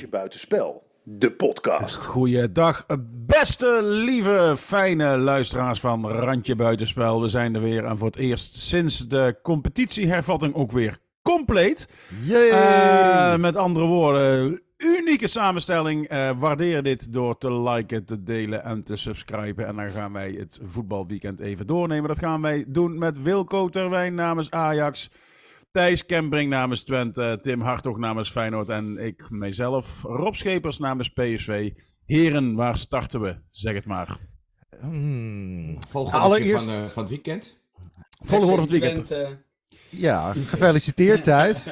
Standje Buitenspel, de podcast. Goeiedag, beste, lieve, fijne luisteraars van Randje Buitenspel. We zijn er weer en voor het eerst sinds de competitiehervatting ook weer compleet. Met andere woorden, unieke samenstelling. Waardeer dit door te liken, te delen en te subscriben. En dan gaan wij het voetbalweekend even doornemen. Dat gaan wij doen met Wilco Terwijn namens Ajax, Thijs Kembring namens Twente, Tim Hartog namens Feyenoord en ik mijzelf, Rob Schepers namens PSV. Heren, waar starten we? Zeg het maar. Volgorde allereerst van het weekend. Volgorde van het weekend. Twente. Ja, gefeliciteerd Thijs.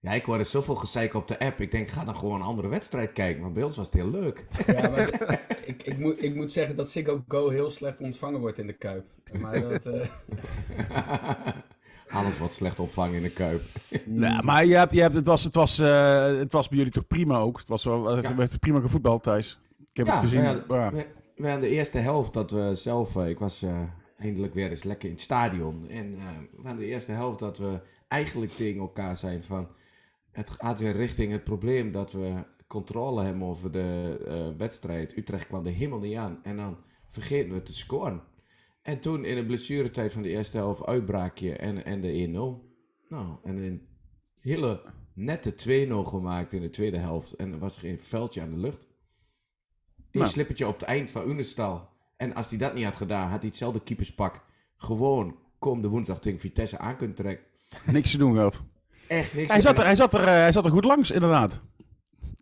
Ja, ik hoorde zoveel gezeik op de app. Ik denk, ga dan gewoon een andere wedstrijd kijken. Want bij ons was het heel leuk. Ja, maar ik moet zeggen dat Ziggo Go heel slecht ontvangen wordt in de Kuip. Maar dat, alles wordt slecht ontvangen in de Kuip. Nee, maar het was bij jullie toch prima ook? Het werd prima gevoetbald, Thijs. Ik heb het gezien. We hadden de eerste helft dat we zelf... ik was eindelijk weer eens lekker in het stadion. En we hadden de eerste helft dat we eigenlijk tegen elkaar zijn van... Het gaat weer richting het probleem dat we controle hebben over de wedstrijd. Utrecht kwam er helemaal niet aan. En dan vergeten we te scoren. En toen in de blessuretijd van de eerste helft uitbraak je en de 1-0. Nou, en een hele nette 2-0 gemaakt in de tweede helft. En er was geen vuiltje aan de lucht. Een slippertje op het eind van Unnerstall. En als hij dat niet had gedaan, had hij hetzelfde keeperspak. Gewoon komende woensdag tegen Vitesse aan kunnen trekken. Niks te doen gehad. Echt niks. Hij zat er goed langs, inderdaad.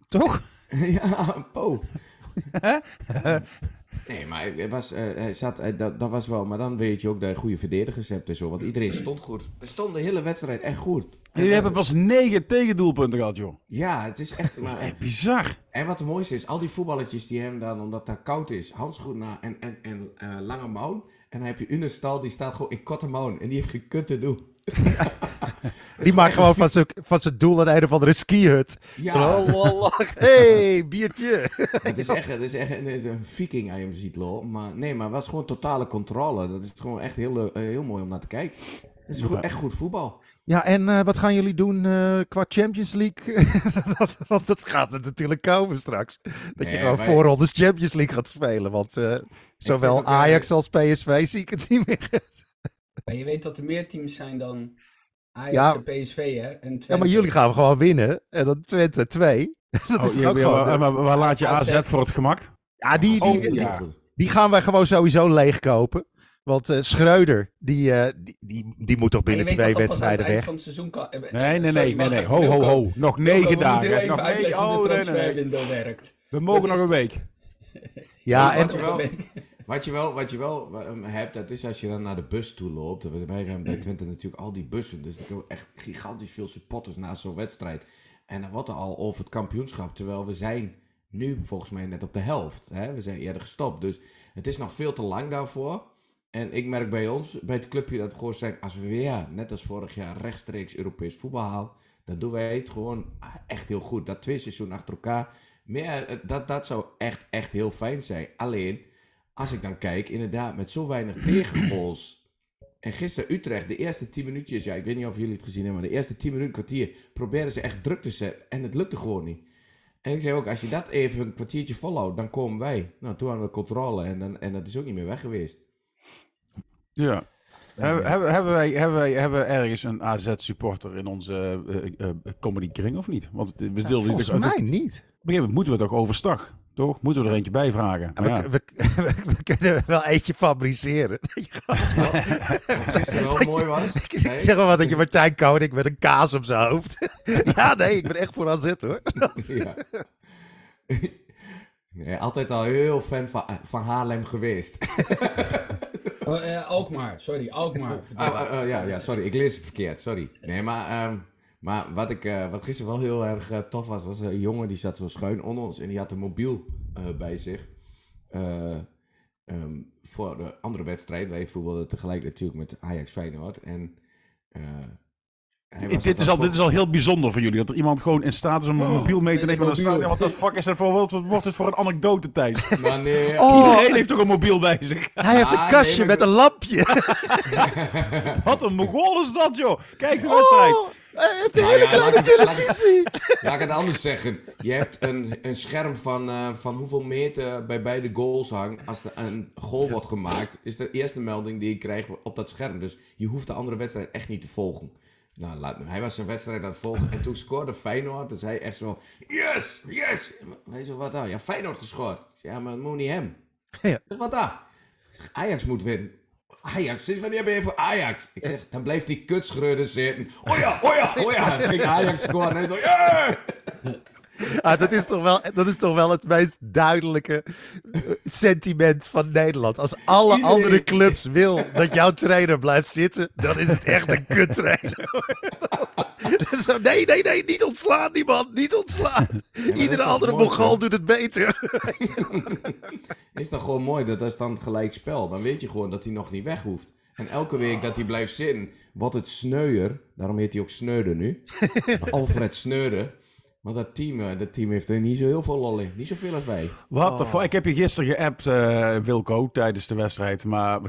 Toch? Ja, een po. Nee, maar dat was wel... Maar dan weet je ook dat je goede verdedigers hebt en zo. Want iedereen stond goed. We stonden de hele wedstrijd echt goed. En jullie hebben pas 9 tegendoelpunten gehad, joh. Ja, het is echt... Maar, is echt bizar. En wat het mooiste is, al die voetballetjes die hem dan... Omdat het daar koud is, handschoen na en lange mouw. En dan heb je Unnerstall, die staat gewoon in korte mouw. En die heeft geen kut te doen. Ja. Die maakt gewoon van zijn doel aan het einde van de skihut. Ja. Hey, biertje. Het is echt een viking aan je ziet, lol. Maar nee, maar het was gewoon totale controle. Dat is gewoon echt heel mooi om naar te kijken. Het is echt goed voetbal. Ja, en wat gaan jullie doen qua Champions League? Want dat gaat er natuurlijk komen straks. Dat je gewoon voorrondes Champions League gaat spelen. Want zowel Ajax als PSV zie ik het niet meer. Maar je weet dat er meer teams zijn dan Ajax en PSV, hè? En Twente. Ja, maar jullie gaan gewoon winnen. En dan Twente 2. Dat is ook gewoon... Waar laat je AZ voor het gemak? Ja, die gaan wij gewoon sowieso leegkopen. Want Schreuder, die moet toch binnen 2 wedstrijden weg. Nee. Ho. Nog 9 dagen. We moeten even uitleggen hoe de transferwindow werkt. We mogen nog een week. Ja, en... Wat je wel hebt, dat is als je dan naar de bus toe loopt. Wij rijden bij Twente natuurlijk al die bussen. Dus er komen echt gigantisch veel supporters na zo'n wedstrijd. En dan wordt er al over het kampioenschap. Terwijl we zijn nu volgens mij net op de helft. Hè? We zijn eerder gestopt. Dus het is nog veel te lang daarvoor. En ik merk bij ons, bij het clubje, dat we gewoon zijn... Als we weer, net als vorig jaar, rechtstreeks Europees voetbal halen... Dan doen wij het gewoon echt heel goed. Dat 2 seizoenen achter elkaar. Maar dat zou echt heel fijn zijn. Alleen... Als ik dan kijk, inderdaad, met zo weinig tegengoals. En gisteren Utrecht, de eerste 10 minuutjes... Ja, ik weet niet of jullie het gezien hebben... Maar de eerste 10 minuten, kwartier, probeerden ze echt druk te zetten. En het lukte gewoon niet. En ik zei ook, als je dat even een kwartiertje volhoudt... Dan komen wij. Nou, toen hadden we controle. En dat is ook niet meer weg geweest. Ja. Hebben wij ergens een AZ-supporter in onze comedy kring of niet? Want we volgens mij niet. Op een gegeven moment moeten we toch overstag... Toch? Moeten we er eentje bij vragen? Ja, we kunnen wel eentje fabriceren. Wat gisteren wel mooi was. Ik zeg maar wat dat je Martijn Koning met een kaas op zijn hoofd. Ja, nee, ik ben echt voor AZ hoor. Ja. Nee, altijd al heel fan van Haarlem geweest. Alkmaar, sorry, Alkmaar. Sorry, ik lees het verkeerd, sorry. Nee, maar... Maar wat gisteren wel heel erg tof was, was een jongen die zat zo schuin onder ons. En die had een mobiel bij zich. Voor de andere wedstrijd. Wij voetbalden tegelijk natuurlijk met Ajax Feyenoord. En, dit is al heel bijzonder voor jullie. Dat er iemand gewoon in staat is om een mobiel mee te nemen. Wat de fuck is er voor? Wat wordt het voor een anekdote tijd? Nee, iedereen heeft toch een mobiel bij zich? Hij heeft een kastje met een lampje. Wat een mogol is dat, joh. Kijk de wedstrijd. Hij heeft een hele kleine televisie. Laat ik het anders zeggen. Je hebt een scherm van hoeveel meter bij beide goals hangt. Als er een goal wordt gemaakt, is de eerste melding die je krijgt op dat scherm. Dus je hoeft de andere wedstrijd echt niet te volgen. Nou, laat me. Hij was zijn wedstrijd aan het volgen. En toen scoorde Feyenoord. Dus hij echt zo... Yes! Yes! Weet je wat dan? Ja, Feyenoord gescoord. Ja, maar het moet niet hem. Ja. Dus wat dan? Ajax moet winnen. Ajax? Sinds wanneer ben je voor Ajax? Ik zeg, dan blijft die kutschreuder zitten. Oh ja, oh ja, oh ja. Dan ging Ajax scoren. En hij zo... Yeah! Ah, dat is toch wel het meest duidelijke sentiment van Nederland. Als alle andere clubs wil dat jouw trainer blijft zitten, dan is het echt een kuttrainer. Nee, niet ontslaan die man, niet ontslaan. Ja, iedere andere Mongool doet het beter. Is toch gewoon mooi, dat is dan gelijk spel. Dan weet je gewoon dat hij nog niet weg hoeft. En elke week dat hij blijft zitten, wordt het sneuier. Daarom heet hij ook Schreuder nu. Alfred Schreuder. Want dat team heeft er niet zo heel veel lol in. Niet zoveel als wij. What the fuck? Ik heb je gisteren geappt, Wilco, tijdens de wedstrijd. Maar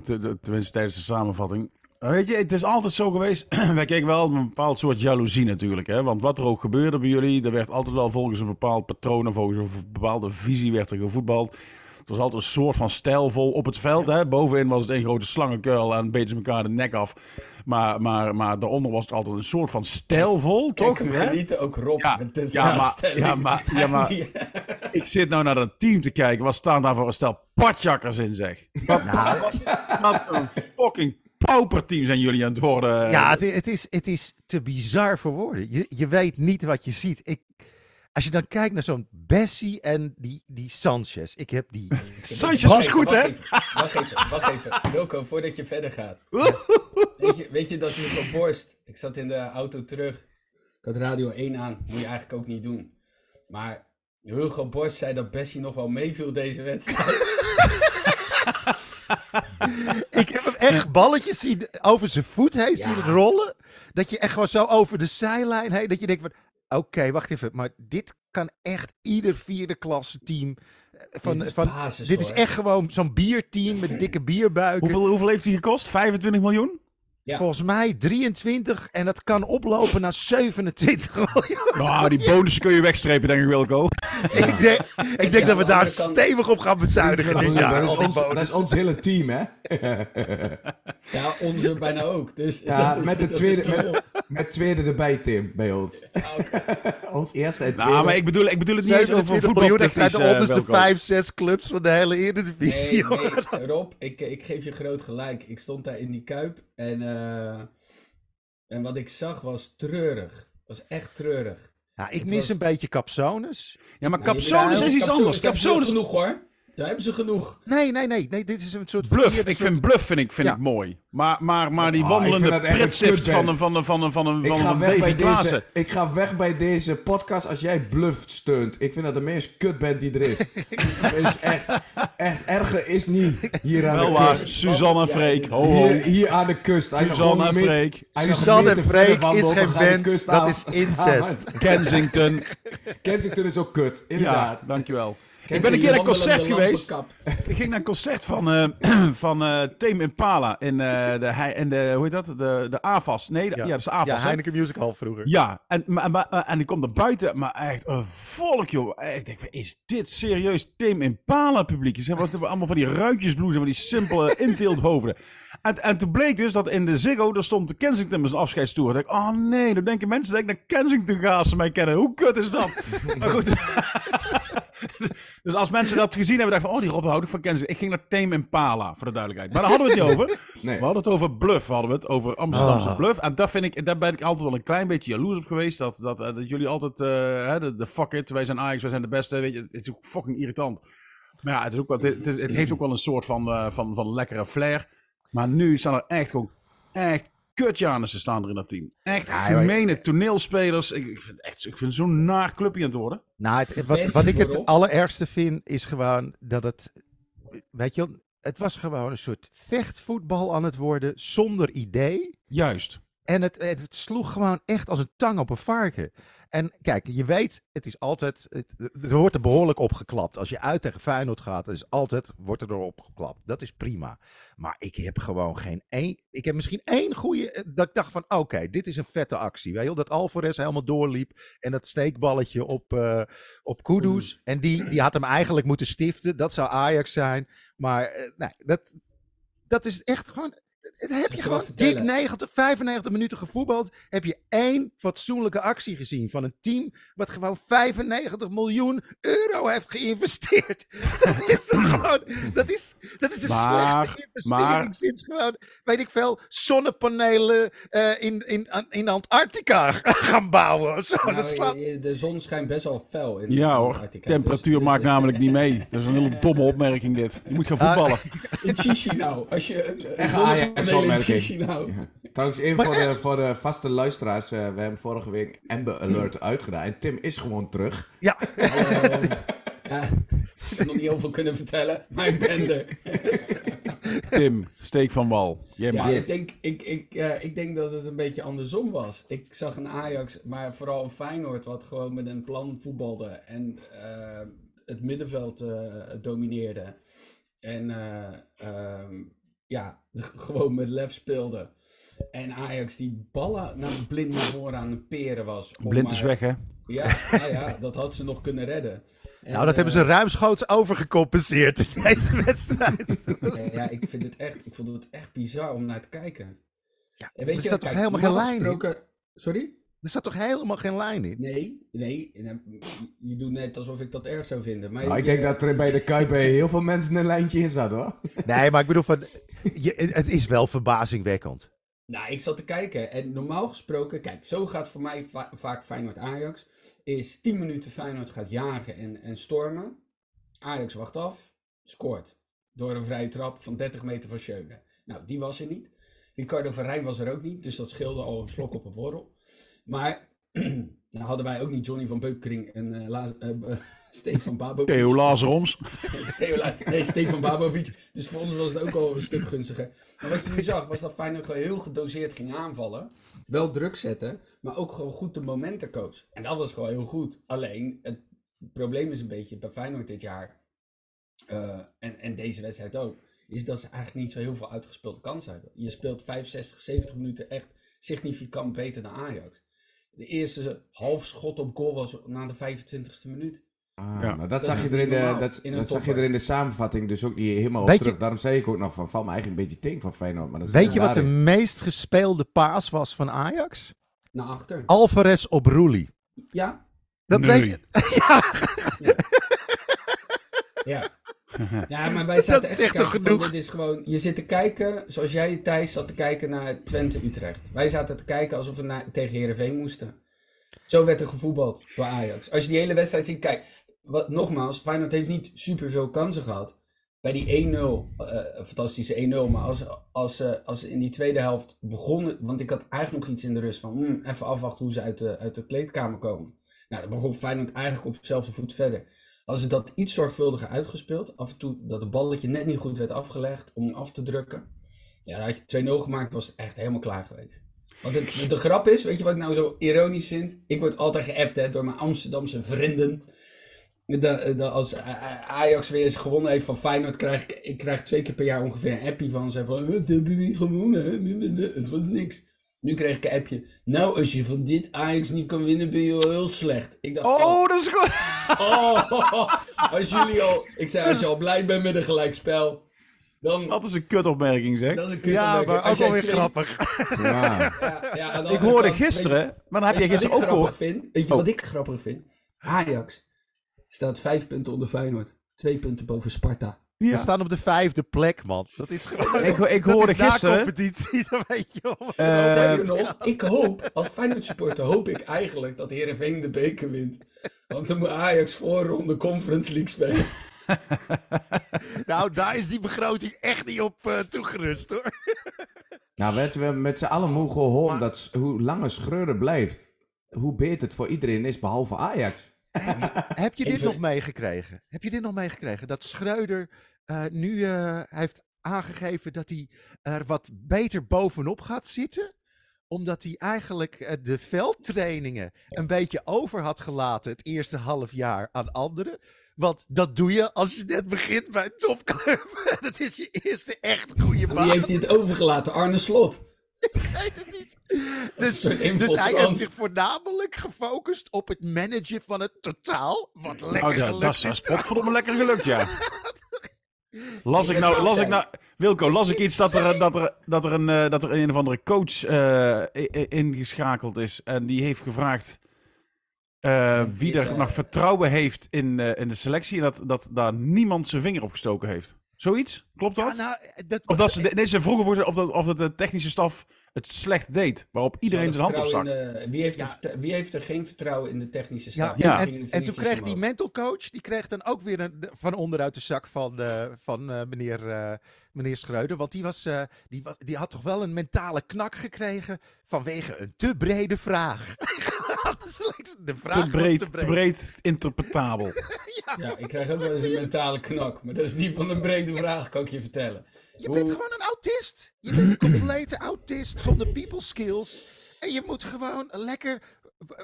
tenminste tijdens de samenvatting. Weet je, het is altijd zo geweest. Wij keken wel een bepaald soort jaloezie natuurlijk. Hè? Want wat er ook gebeurde bij jullie, er werd altijd wel volgens een bepaald patroon, volgens een bepaalde visie werd er gevoetbald. Het was altijd een soort van stijlvol op het veld. Hè? Bovenin was het een grote slangenkuil en beten ze elkaar de nek af. Maar daaronder was het altijd een soort van stijlvol. Kijk, we genieten ook Rob met de voorstelling. Ja, maar ik zit nou naar dat team te kijken. Wat staan daar voor een stel patjakkers in, zeg. Wat een fucking pauperteam zijn jullie aan het worden. Ja, het is te bizar voor woorden. Je weet niet wat je ziet. Als je dan kijkt naar zo'n Bessie en die Sanchez. Ik heb die... Sanchez was goed, hè? Wacht even. Wilco, voordat je verder gaat. Weet je dat Hugo Borst... Ik zat in de auto terug. Ik had Radio 1 aan. Moet je eigenlijk ook niet doen. Maar Hugo Borst zei dat Bessie nog wel meeviel deze wedstrijd. Ik heb hem echt balletjes zien over zijn voet heen zien rollen. Dat je echt gewoon zo over de zijlijn heen... Dat je denkt... Oké, wacht even, maar dit kan echt ieder vierde klasse team. Dit is echt gewoon zo'n bierteam met dikke bierbuiken. Hoeveel heeft hij gekost? 25 miljoen? Ja. Volgens mij 23 en dat kan oplopen naar 27 miljoen. Nou, die bonussen kun je wegstrepen, denk ik, Wilco. Ja. Ik denk dat we daar stevig op gaan bezuinigen dit jaar. Dat is ons hele team, hè? Ja, onze bijna ook. Dus ja, met tweede erbij, Tim, bij ons. Ja, okay. Ons eerste en tweede. Nou, maar ik bedoel het niet eens over voetbaltechnisch. Dat zijn de onderste 5-6 clubs van de hele Eredivisie. Nee, Rob, ik geef je groot gelijk. Ik stond daar in die Kuip en wat ik zag was treurig. Was echt treurig. Ja, ik mis een beetje Capsonus. Ja, maar Capsonus is iets anders. Capsonus genoeg, hoor. Daar hebben ze genoeg. Nee. Dit is een soort... Bluff. Ik vind Bluff mooi. Maar die wandelende pretstift van ik ga weg bij deze podcast als jij Bluff steunt. Ik vind dat de meest kut band die er is. Is echt erger is niet hier aan de kust. Wel waar, Suzanne en Freek. Hier aan de kust. Suzanne en Freek. Suzanne en Freek is geen band. Dat is incest. Kensington. Kensington is ook kut. Inderdaad. Ja, dankjewel. Ik ben een keer naar een concert geweest. Ik ging naar een concert van Tame Impala in de AFAS. Nee, dat is de AFAS. Ja, Heineken Musical vroeger. Ja, en ik kom er buiten, maar echt een volk, joh. Ik denk, is dit serieus Tame Impala publiek? Ze hebben allemaal van die ruitjesbloezen, van die simpele inteelthoofden. En toen bleek dus dat in de Ziggo, daar stond de Kensington met zijn afscheidstoer. Ik dacht, oh nee, dan denken mensen dat ik naar Kensington ga als ze mij kennen. Hoe kut is dat? Maar goed... Dus als mensen dat gezien hebben, dachten van, oh, die Rob houd ik van Kensington. Ik ging naar Tame Impala, voor de duidelijkheid. Maar daar hadden we het niet over. Nee. We hadden het over Bluff, over Amsterdamse Bluff. En daar ben ik altijd wel een klein beetje jaloers op geweest. Dat jullie altijd, de fuck it, wij zijn Ajax, wij zijn de beste. Weet je, het is ook fucking irritant. Maar ja, het heeft ook wel een soort van lekkere flair. Maar nu staan er echt gewoon, echt kutjanussen staan er in dat team. Echt gemene toneelspelers. Ik vind zo'n naar clubje aan het worden. Nou, wat ik het allerergste vind is gewoon dat het... Weet je wel, het was gewoon een soort vechtvoetbal aan het worden zonder idee. Juist. En het sloeg gewoon echt als een tang op een varken. En kijk, je weet, het is altijd... Er wordt er behoorlijk opgeklapt. Als je uit tegen Feyenoord gaat, is altijd, wordt er door opgeklapt. Dat is prima. Maar ik heb gewoon geen één... Ik heb misschien één goede... Dat ik dacht van, oké, dit is een vette actie. Weet je, dat Alvarez helemaal doorliep. En dat steekballetje op Kudus. En die had hem eigenlijk moeten stiften. Dat zou Ajax zijn. Maar nee, dat is echt gewoon... Heb je gewoon dik 95 minuten gevoetbald, heb je één fatsoenlijke actie gezien van een team wat gewoon 95 miljoen euro heeft geïnvesteerd. Dat is toch gewoon, dat is de slechtste investering sinds gewoon, weet ik veel, zonnepanelen in Antarctica gaan bouwen. Zo. Nou, dat slaat... De zon schijnt best wel fel in Antarctica. Temperatuur dus maakt namelijk niet mee. Dat is een hele domme opmerking dit. Je moet gaan voetballen. In Chichi nou, als je een zonnepanelen... Nou. Ja. Trouwens, even voor de vaste luisteraars. We hebben vorige week Amber Alert uitgedaan. En Tim is gewoon terug. Ja. Ik heb nog niet heel veel kunnen vertellen, maar ik ben er. Tim, steek van wal. Ik denk dat het een beetje andersom was. Ik zag een Ajax, maar vooral een Feyenoord, wat gewoon met een plan voetbalde. En het middenveld domineerde. En... gewoon met lef speelde. En Ajax die ballen blind naar voren aan de peren was. Blind is weg, hè? Ja, dat had ze nog kunnen redden. En, dat hebben ze ruimschoots overgecompenseerd in deze wedstrijd. Ik vond het echt bizar om naar te kijken. Ja, en weet je, er zat toch helemaal geen lijn in? Sorry? Er zat toch helemaal geen lijn in? Nee. Je doet net alsof ik dat erg zou vinden. Maar ik denk dat er bij de Kuip heel veel mensen een lijntje in zat, hoor. Nee, maar ik bedoel, het is wel verbazingwekkend. Nou, ik zat te kijken. En normaal gesproken, kijk, zo gaat voor mij vaak Feyenoord-Ajax. Is 10 minuten Feyenoord gaat jagen en stormen. Ajax wacht af, scoort. Door een vrije trap van 30 meter van Schöne. Nou, die was er niet. Ricardo van Rijn was er ook niet. Dus dat scheelde al een slok op een borrel. Maar nou hadden wij ook niet Johnny van Beukering en Stefan Babovic. Theo Lazaroms. Stefan Babovic. Dus voor ons was het ook al een stuk gunstiger. Maar wat je nu zag, was dat Feyenoord gewoon heel gedoseerd ging aanvallen. Wel druk zetten, maar ook gewoon goed de momenten koos. En dat was gewoon heel goed. Alleen, het probleem is een beetje bij Feyenoord dit jaar, en deze wedstrijd ook, is dat ze eigenlijk niet zo heel veel uitgespeelde kansen hebben. Je speelt 65, 70 minuten echt significant beter dan Ajax. De eerste half schot op goal was na de 25e minuut. Dat zag je er in de samenvatting dus ook niet helemaal op terug. Daarom zei ik ook nog van, val me eigenlijk een beetje tegen van Feyenoord. Maar dat is wat de meest gespeelde paas was van Ajax? Naar achter. Alvarez op Roelie. Ja. Dat weet je. Ja. Ja, maar wij zaten echt te kijken van, dit is gewoon, je zit te kijken, zoals jij Thijs zat te kijken naar Twente-Utrecht. Wij zaten te kijken alsof we tegen Heerenveen moesten. Zo werd er gevoetbald door Ajax. Als je die hele wedstrijd ziet, kijk, nogmaals, Feyenoord heeft niet superveel kansen gehad. Bij die 1-0, fantastische 1-0, maar als in die tweede helft begonnen, want ik had eigenlijk nog iets in de rust van, even afwachten hoe ze uit de kleedkamer komen. Nou, dan begon Feyenoord eigenlijk op dezelfde voet verder. Als ze dat iets zorgvuldiger uitgespeeld, af en toe dat het balletje net niet goed werd afgelegd om af te drukken. Ja, had je 2-0 gemaakt, was het echt helemaal klaar geweest. Want de grap is, weet je wat ik nou zo ironisch vind? Ik word altijd geappt door mijn Amsterdamse vrienden. Als Ajax weer eens gewonnen heeft van Feyenoord, krijg ik 2 keer per jaar ongeveer een appje van ze. Van, dat hebben we niet gewonnen, het was niks. Nu kreeg ik een appje. Nou, als je van dit Ajax niet kan winnen, ben je wel heel slecht. Ik dacht, dat is goed. Als je al blij bent met een gelijkspel, dan... Dat is een kutopmerking, zeg. Maar ook wel weer grappig. Ik hoorde gisteren, maar dan heb je gisteren ook gehoord. Weet je wat ik grappig vind? Ajax staat 5 punten onder Feyenoord. 2 punten boven Sparta. Ja. We staan op de 5e plek, man. Dat is gewoon... Ik hoorde gisteren... competitie, zo weet je wel. Sterker nog, ik hoop, als Feyenoord supporter, hoop ik eigenlijk dat Heerenveen de beker wint. Want dan moet Ajax voorronde Conference League spelen. Nou, daar is die begroting echt niet op toegerust, hoor. Nou, we met z'n allen mogen horen dat hoe langer Schreuder blijft, hoe beter het voor iedereen is, behalve Ajax. Heb je dit nog meegekregen? Dat Schreuder nu heeft aangegeven dat hij er wat beter bovenop gaat zitten? Omdat hij eigenlijk de veldtrainingen een beetje over had gelaten het eerste half jaar aan anderen. Want dat doe je als je net begint bij een topclub. Dat is je eerste echt goede baan. Wie heeft hij het overgelaten? Arne Slot. Ik weet het niet. Dus hij heeft zich voornamelijk gefocust op het managen van het totaal. Wat lekker gelukt is. Dat is potverdomme lekker gelukt, ja. Las ik iets dat er een of andere coach ingeschakeld is. En die heeft gevraagd wie er nog vertrouwen heeft in de selectie. En dat daar niemand zijn vinger op gestoken heeft. Zoiets? Klopt dat? Ja, ze vroegen voor of dat de technische staf het slecht deed. Waarop iedereen zijn hand op stak. Wie heeft er geen vertrouwen in de technische staf? Ja. En toen kreeg die mental coach, die kreeg dan ook weer van onderuit de zak van meneer Schreuder. Want die had toch wel een mentale knak gekregen vanwege een te brede vraag. De vraag te breed interpretabel. Ja, ik krijg ook wel eens een mentale knak. Maar dat is niet van een brede vraag, kan ik je vertellen. Je bent gewoon een autist. Je bent een complete autist zonder people skills. En je moet gewoon lekker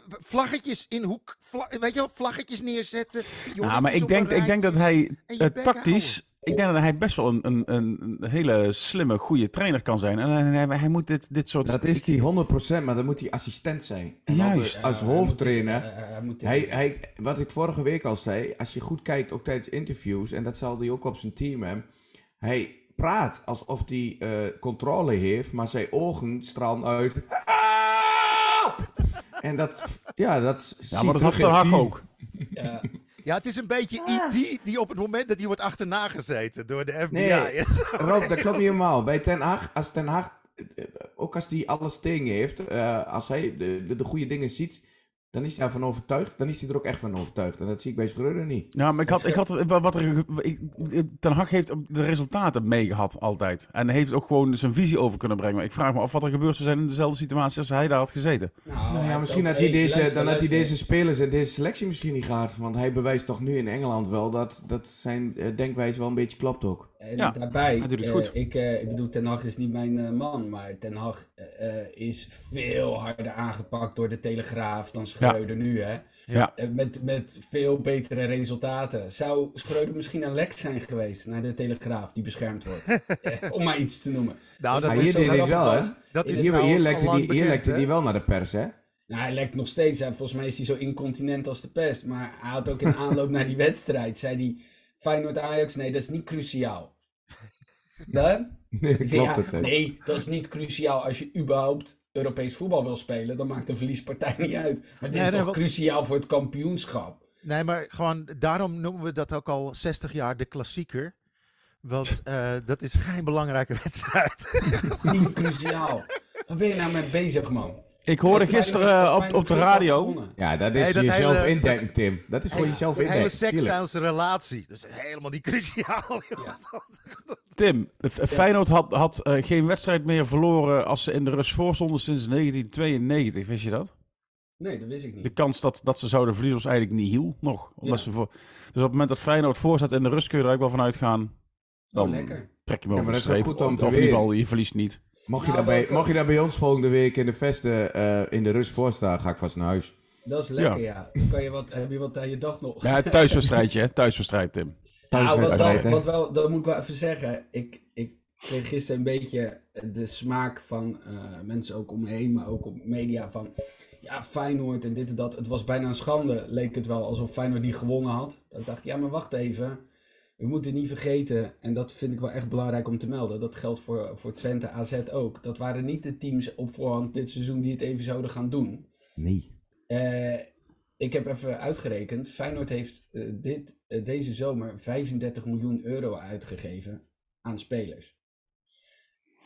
vlaggetjes in hoek... vlaggetjes neerzetten. Ja, maar ik denk dat hij tactisch... Ik denk dat hij best wel een hele slimme, goede trainer kan zijn. En hij moet dit soort... Dat is hij 100%, maar dan moet hij assistent zijn. En juist. Als hoofdtrainer... wat ik vorige week al zei, als je goed kijkt, ook tijdens interviews... en dat zal hij ook op zijn team hebben... Hij praat alsof hij controle heeft, maar zijn ogen stralen uit... Help! En dat... Ja, dat zie je terug in het team. Ook. Ja. Ja, het is een beetje E.T. die op het moment dat hij wordt achterna gezeten door de FBI. Nee, Rob, dat klopt niet helemaal. Bij Ten Hag, als Ten Hag, ook als hij alles tegen heeft, als hij de goede dingen ziet, dan is hij daarvan overtuigd. Dan is hij er ook echt van overtuigd. En dat zie ik bij Schreuder niet. Ja, maar Ten Hag heeft de resultaten mee gehad altijd. En heeft ook gewoon zijn visie over kunnen brengen. Maar ik vraag me af wat er gebeurd zou zijn in dezelfde situatie als hij daar had gezeten. Misschien had hij deze spelers en deze selectie misschien niet gehad. Want hij bewijst toch nu in Engeland wel dat zijn denkwijze wel een beetje klopt ook. En daarbij, ik bedoel, Ten Hag is niet mijn man, maar Ten Hag is veel harder aangepakt door de Telegraaf dan Schreuder nu, hè? Ja. Met veel betere resultaten. Zou Schreuder misschien een lek zijn geweest naar de Telegraaf die beschermd wordt? Om maar iets te noemen. Nou, dat is hier deed wel, hè? Hier lekte die wel naar de pers, hè? Nou, hij lekt nog steeds. Hè? Volgens mij is hij zo incontinent als de pest. Maar hij had ook in aanloop naar die wedstrijd, zei hij... Feyenoord-Ajax, nee, dat is niet cruciaal. Dan? Nee, dat is niet cruciaal. Als je überhaupt Europees voetbal wil spelen, dan maakt de verliespartij niet uit. Maar dit is toch cruciaal voor het kampioenschap? Nee, maar gewoon, daarom noemen we dat ook al 60 jaar de klassieker. Want dat is geen belangrijke wedstrijd. Dat is niet cruciaal. Waar ben je nou mee bezig, man? Ik hoorde gisteren op de radio... Ja, dat is jezelf indenken, Tim. Dat is gewoon jezelf indenken. Hele seksuele relatie. Dat is helemaal niet cruciaal. Ja. Tim, Feyenoord had geen wedstrijd meer verloren als ze in de rust voorstonden sinds 1992. Wist je dat? Nee, dat wist ik niet. De kans dat ze zouden verliezen was eigenlijk niet heel nog. Dus op het moment dat Feyenoord voor staat in de rust kun je er eigenlijk wel van uitgaan. Dan trek je hem over de streep. Of in ieder geval, je verliest niet. Mocht je daar bij ons volgende week in de vesten in de rust voorstaan, ga ik vast naar huis. Dat is lekker, ja. Heb je wat aan je dag nog? Ja, thuiswedstrijdje, hè? Thuiswedstrijd, Tim. Thuiswedstrijd, dat moet ik wel even zeggen. Ik kreeg gisteren een beetje de smaak van mensen ook om me heen, maar ook op media van... Ja, Feyenoord en dit en dat. Het was bijna een schande, leek het wel, alsof Feyenoord niet gewonnen had. Dan dacht ik, ja, maar wacht even... We moeten niet vergeten, en dat vind ik wel echt belangrijk om te melden, dat geldt voor Twente, AZ ook. Dat waren niet de teams op voorhand dit seizoen die het even zouden gaan doen. Nee. Ik heb even uitgerekend, Feyenoord heeft deze zomer 35 miljoen euro uitgegeven aan spelers.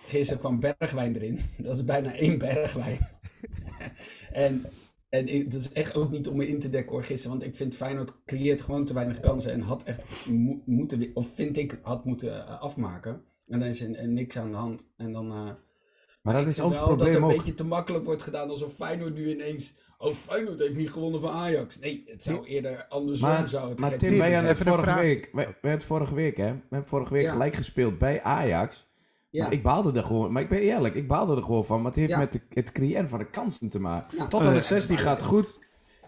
Gisteren kwam Bergwijn erin, dat is bijna 1 Bergwijn. En dat is echt ook niet om me in te dekken hoor gisteren, want ik vind Feyenoord creëert gewoon te weinig kansen en had echt had moeten afmaken. En dan is er niks aan de hand. En dan, maar dat is ons probleem ook. Dat er een beetje te makkelijk wordt gedaan alsof Feyenoord nu ineens, oh Feyenoord heeft niet gewonnen van Ajax. Nee, het zou eerder andersom zou het Maar Tim, wij hebben vorige week gelijk gespeeld bij Ajax. Ja. Ik baalde er gewoon, maar ik ben eerlijk, ik baalde er gewoon van. Maar het heeft met het creëren van de kansen te maken. Ja. Tot aan de 16 gaat goed.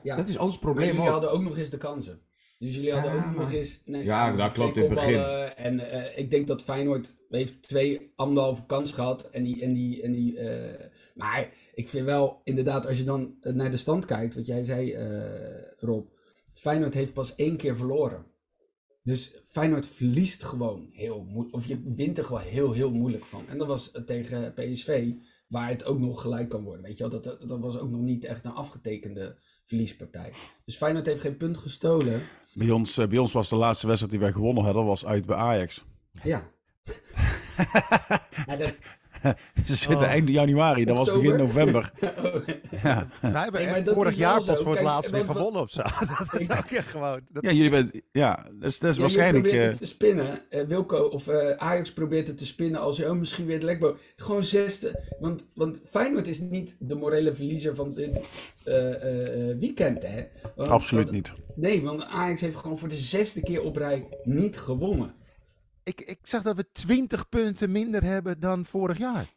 Ja. Dat is ons probleem. Maar jullie hadden ook nog eens de kansen. Dus jullie hadden ook nog eens... Nee, ja, dat klopt in het begin. En ik denk dat Feyenoord heeft 2,5 kansen gehad. Maar ik vind wel, inderdaad, als je dan naar de stand kijkt, wat jij zei, Rob. Feyenoord heeft pas 1 keer verloren. Dus Feyenoord verliest gewoon heel moeilijk. Of je wint er gewoon heel moeilijk van. En dat was tegen PSV, waar het ook nog gelijk kan worden. Weet je wel? Dat was ook nog niet echt een afgetekende verliespartij. Dus Feyenoord heeft geen punt gestolen. Bij ons was de laatste wedstrijd die wij gewonnen hadden, was uit bij Ajax. Ja. Ze zitten eind januari, dat was begin november. Ja. Wij hebben vorig jaar pas voor het laatst weer gewonnen of zo. Dat is ook echt gewoon... Dat is waarschijnlijk... Je probeert het te spinnen, Wilco, of Ajax probeert het te spinnen als misschien weer de lekbo. Gewoon 6e, want Feyenoord is niet de morele verliezer van dit weekend, hè? Absoluut niet. Nee, want Ajax heeft gewoon voor de 6e keer op rij niet gewonnen. Ik zag dat we 20 punten minder hebben dan vorig jaar.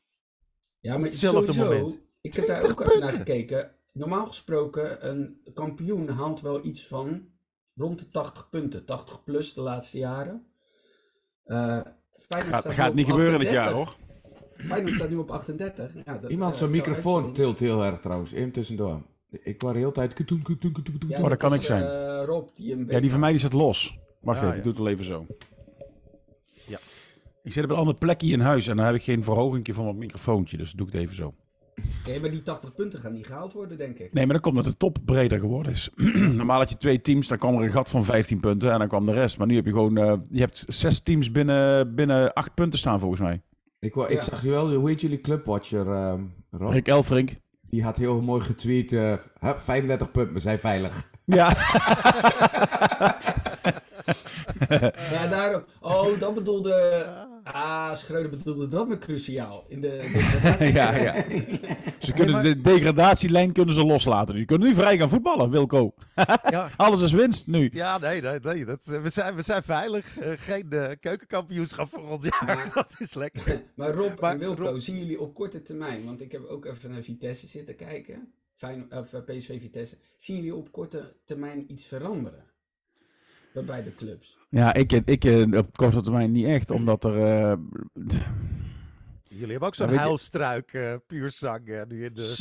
Ja, maar sowieso, ik heb daar ook even naar gekeken. Normaal gesproken, een kampioen haalt wel iets van rond de 80 punten. 80 plus de laatste jaren. Gaat niet gebeuren dit jaar, hoor. Feyenoord staat nu op 38. Ja, iemand zijn microfoon tilt heel erg trouwens, in tussendoor. Ik hoor de hele tijd... dat kan ik zijn. Die van mij zit los. Wacht even, ik doe het al even zo. Ja. Ik zit op een ander plekje in huis en dan heb ik geen verhoging van mijn microfoontje, dus doe ik het even zo. Nee, maar die 80 punten gaan niet gehaald worden, denk ik. Nee, maar dat komt omdat de top breder geworden is. Normaal had je 2 teams, dan kwam er een gat van 15 punten en dan kwam de rest. Maar nu heb je gewoon, je hebt 6 teams binnen 8 punten staan volgens mij. Ik zag wel, hoe heet jullie clubwatcher, Rob? Rick Elfrink. Die had heel mooi getweet, 35 punten, we zijn veilig. Ja. Ja, daarom. Oh, dat bedoelde... Schreuder bedoelde dat met cruciaal. In de degradatie. Ja. Ze kunnen de degradatielijn loslaten. Die kunnen nu vrij gaan voetballen, Wilco. Ja. Alles is winst nu. Ja, nee. We zijn veilig. Geen keukenkampioenschap voor ons jaar. Maar, dat is lekker. Maar Rob en Wilco, zien jullie op korte termijn... Want ik heb ook even naar Vitesse zitten kijken. PSV Vitesse. Zien jullie op korte termijn iets veranderen? Bij beide clubs. Ja, ik op korte termijn niet echt, omdat er... Jullie hebben ook zo'n huilstruik, puur zang nu in de...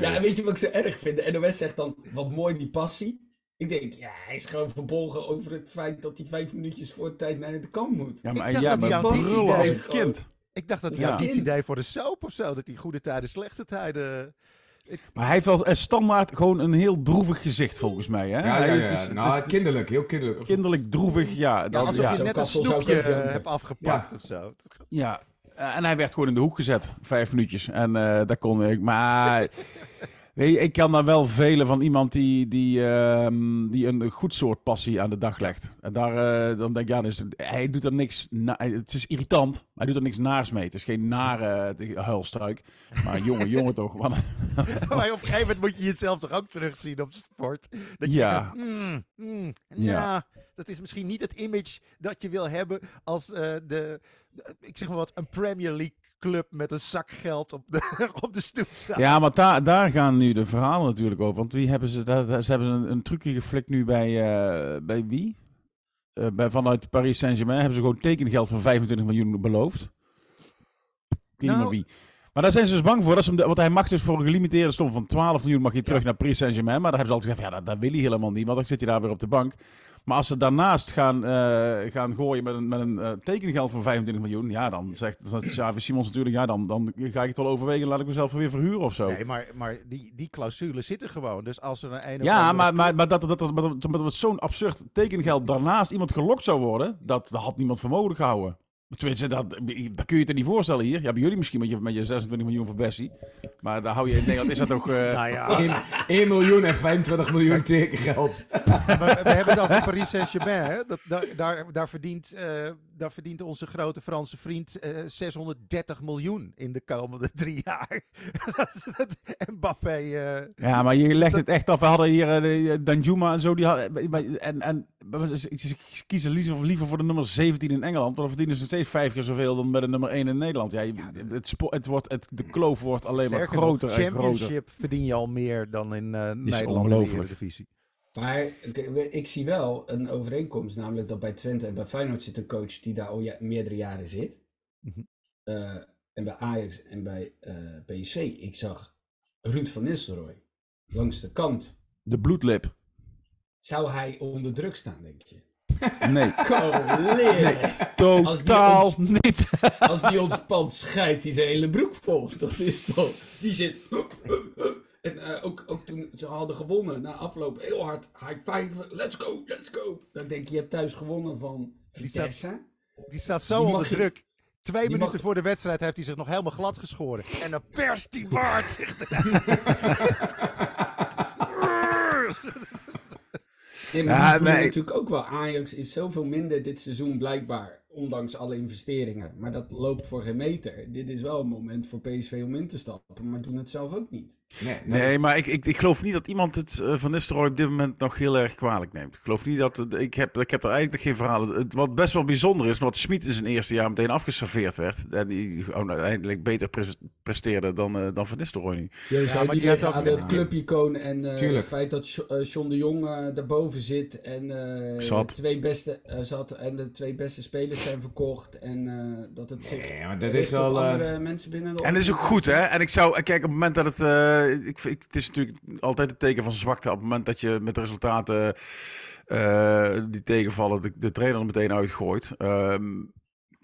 Ja, weet je wat ik zo erg vind? De NOS zegt dan, wat mooi die passie. Ik denk, ja, hij is gewoon verbolgen over het feit dat hij 5 minuutjes voor de tijd naar de kamp moet. Ja, maar die passie als een kind. Ik dacht dat hij had dit idee voor de soap of zo, dat hij goede tijden, slechte tijden... Maar hij heeft wel standaard gewoon een heel droevig gezicht, volgens mij. Hè? Ja, het is kinderlijk, heel kinderlijk. Kinderlijk, droevig, ja. Dan, alsof je net een snoepje hebt afgepakt of zo. Ja, en hij werd gewoon in de hoek gezet, 5 minuutjes. En daar kon ik, maar... Ik kan daar wel velen van iemand die een goed soort passie aan de dag legt. En daar dan denk ik, hij doet er niks... Het is irritant, hij doet er niks naars mee. Het is geen nare huilstruik. Maar jongen toch. Maar op een gegeven moment moet je jezelf toch ook terugzien op sport. Dat je denkt, dat is misschien niet het image dat je wil hebben als ik zeg maar wat, een Premier League club met een zak geld op de stoep staan. Ja, maar daar gaan nu de verhalen natuurlijk over. Want wie hebben ze hebben een trucje geflikt nu bij wie? Vanuit Paris Saint-Germain hebben ze gewoon tekengeld van 25 miljoen beloofd. Ik weet niet meer wie. Maar daar zijn ze dus bang voor. Want hij mag dus voor een gelimiteerde som van 12 miljoen mag je terug naar Paris Saint-Germain. Maar daar hebben ze altijd gezegd, dat wil hij helemaal niet. Want dan zit je daar weer op de bank. Maar als ze daarnaast gaan gooien met een tekengeld van 25 miljoen... Ja, dan zegt Xavi Simons natuurlijk... Ja, dan ga ik het wel overwegen. Laat ik mezelf weer verhuren of zo. Nee, maar die clausules zitten gewoon. Dus als er een dat zo'n absurd tekengeld daarnaast iemand gelokt zou worden... Dat had niemand voor mogelijk gehouden. Tenminste, dat kun je het niet voorstellen hier. Ja, bij jullie misschien met je 26 miljoen voor Bessie. Maar daar hou je in Nederland, is dat toch... 1 miljoen en 25 miljoen tekengeld. We hebben het over Paris Saint-Germain, hè? Daar verdient onze grote Franse vriend 630 miljoen in de komende 3 jaar. Mbappé... Ja, maar je legt het echt af. We hadden hier Danjuma en zo. Die had, en Ik kies liever voor de nummer 17 in Engeland, want dan verdienen ze nog steeds 5 keer zoveel dan bij de nummer 1 in Nederland. Ja, de kloof wordt alleen maar groter en groter. In de Championship verdien je al meer dan in Nederland in de Eredivisie. Maar ik zie wel een overeenkomst, namelijk dat bij Twente en bij Feyenoord zit een coach die daar al meerdere jaren zit. Mm-hmm. En bij Ajax en bij PSV, ik zag Ruud van Nistelrooy langs de kant. De bloedlip. Zou hij onder druk staan, denk je? Nee. Totaal niet. Als die ontspant, scheidt hij zijn hele broek vol. Dat is toch... Die zit... En ook toen ze hadden gewonnen, na afloop heel hard high five, let's go, let's go. Dan denk je, je hebt thuis gewonnen van Vitesse. Die staat zo onder druk. Twee minuten voor de wedstrijd heeft hij zich nog helemaal glad geschoren. En dan perst die baard zich Nee, maar die voelen natuurlijk ook wel. Ajax is zoveel minder dit seizoen blijkbaar, ondanks alle investeringen. Maar dat loopt voor geen meter. Dit is wel een moment voor PSV om in te stappen, maar doen het zelf ook niet. Nee, maar ik geloof niet dat iemand het Van Nistelrooy op dit moment nog heel erg kwalijk neemt. Ik geloof niet dat... Ik heb er eigenlijk geen verhalen... Wat best wel bijzonder is, omdat Schmid in zijn eerste jaar meteen afgeserveerd werd. En die uiteindelijk beter presteerde dan Van Nistelrooy nu. Ja, maar die heeft ook aan het clubicoon en het feit dat Sean De Jong daarboven zit en de twee beste spelers zijn verkocht en dat het zich op andere mensen binnen de en dat is ook goed, hè? En ik zou... Kijk, op het moment dat het... het is natuurlijk altijd het teken van zwakte. Op het moment dat je met de resultaten die tegenvallen, de trainer er meteen uitgooit.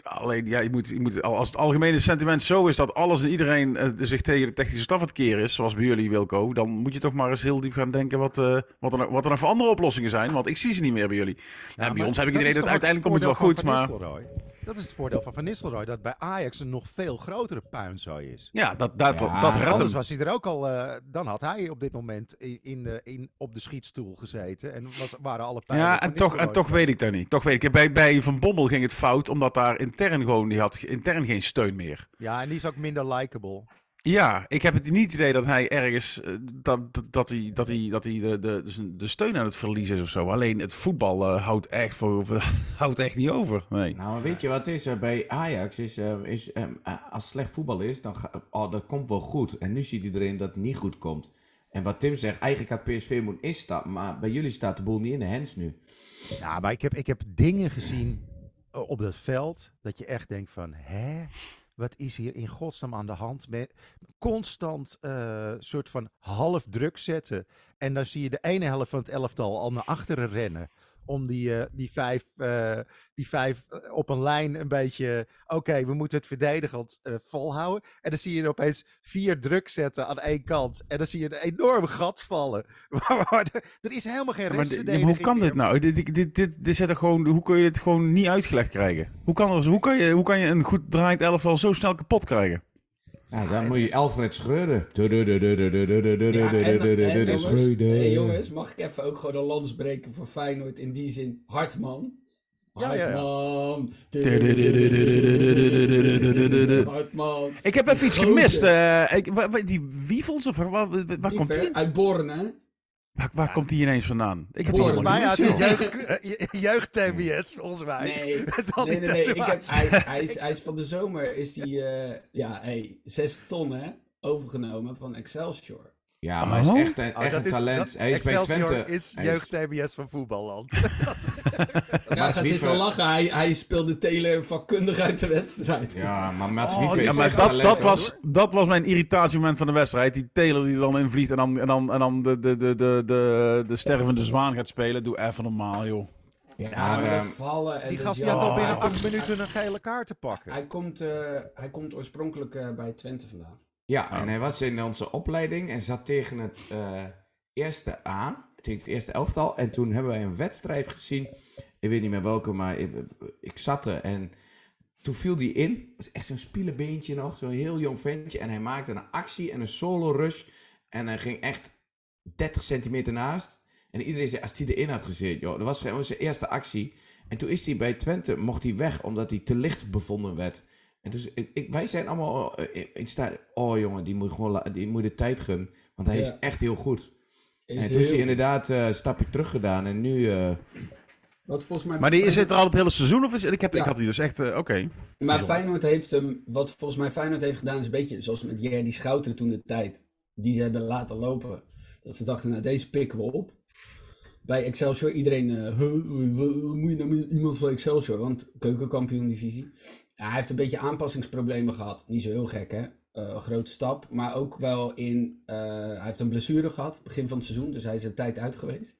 Alleen, ja, je moet, als het algemene sentiment zo is dat alles en iedereen zich tegen de technische staf aan het keren is, zoals bij jullie, Wilco, dan moet je toch maar eens heel diep gaan denken wat er voor andere oplossingen zijn, want ik zie ze niet meer bij jullie. Ja, en bij ons heb ik het idee dat uiteindelijk komt het wel goed, maar... Dat is het voordeel van Nistelrooy, dat bij Ajax een nog veel grotere puinzooi is. Ja, dat redt hem. Anders was hij er ook al, dan had hij op dit moment op de schietstoel gezeten en waren alle puinen. Ja, en toch weet ik dat niet. Toch weet ik. Bij Van Bommel ging het fout, omdat daar intern gewoon, die had intern geen steun meer. Ja, en die is ook minder likable. Ja, ik heb het niet het idee dat hij ergens, dat hij de steun aan het verliezen is of zo. Alleen het voetbal houdt echt niet over. Nee. Nou, maar weet je wat is? Bij Ajax als slecht voetbal is, dan dat komt wel goed. En nu ziet iedereen dat het niet goed komt. En wat Tim zegt, eigenlijk had PSV moeten instappen. Maar bij jullie staat de boel niet in de hands nu. Ja, maar ik heb dingen gezien op dat veld dat je echt denkt van, hè? Wat is hier in godsnaam aan de hand? Met constant soort van half druk zetten. En dan zie je de ene helft van het elftal al naar achteren rennen. Om die vijf op een lijn een beetje... Oké, we moeten het verdedigend volhouden. En dan zie je er opeens 4 druk zetten aan één kant. En dan zie je een enorm gat vallen. Er is helemaal geen restverdediging. Maar hoe kan dit nou? Dit zet er gewoon, hoe kun je dit gewoon niet uitgelegd krijgen? Hoe kan je een goed draaiend elftal zo snel kapot krijgen? Ja, dan moet je Alfred Schreuder. Jongens, mag ik even ook gewoon een lans breken voor Feyenoord in die zin? Hartman. Hartman. Ik heb even iets gemist. Die Wievels of waar komt die? Uit Borne. Waar komt die ineens vandaan? Ik heb volgens mij uit de jeugd-TBS, volgens mij. Nee. Hij is van de zomer, is die 6 ton hè, overgenomen van Excelsior. Ja, maar hij is echt een talent. Hij is Excelsior bij Twente. Is jeugd-TBS van voetballand. Mats daar zit al lachen. Hij speelde Taylor vakkundig uit de wedstrijd. Ja, maar Mats Wiever is echt talent. Dat was mijn irritatiemoment van de wedstrijd. Die Taylor die er dan invliegt en dan de stervende zwaan gaat spelen. Doe even normaal, joh. Ja, vallen en die gast had al binnen 8 minuten een gele kaart te pakken. Hij komt oorspronkelijk bij Twente vandaan. Ja, en hij was in onze opleiding en zat tegen het eerste aan, tegen het eerste elftal. En toen hebben wij een wedstrijd gezien, ik weet niet meer welke, maar ik zat er en toen viel hij in. Dat was echt zo'n spielebeentje nog, zo'n heel jong ventje. En hij maakte een actie en een solo rush en hij ging echt 30 centimeter naast. En iedereen zei, als hij erin had gezeten, joh, dat was gewoon zijn eerste actie. En toen is hij bij Twente, mocht hij weg omdat hij te licht bevonden werd. En dus wij zijn allemaal in staat... Oh jongen, die moet de tijd gunnen. Want hij is echt heel goed. En toen is hij inderdaad een stapje terug gedaan. En nu Wat volgens mij... Maar die zit er al het hele seizoen of is... Ik had die dus echt... Oké. Maar Feyenoord heeft hem... Wat volgens mij Feyenoord heeft gedaan is een beetje zoals met Jerry Schouten toen de tijd. Die ze hebben laten lopen. Dat ze dachten, nou deze pikken we op. Bij Excelsior, iedereen... moet je nou iemand van Excelsior? Want keukenkampioen-divisie. Hij heeft een beetje aanpassingsproblemen gehad. Niet zo heel gek, hè? Een grote stap. Maar ook wel in... hij heeft een blessure gehad, begin van het seizoen. Dus hij is een tijd uit geweest.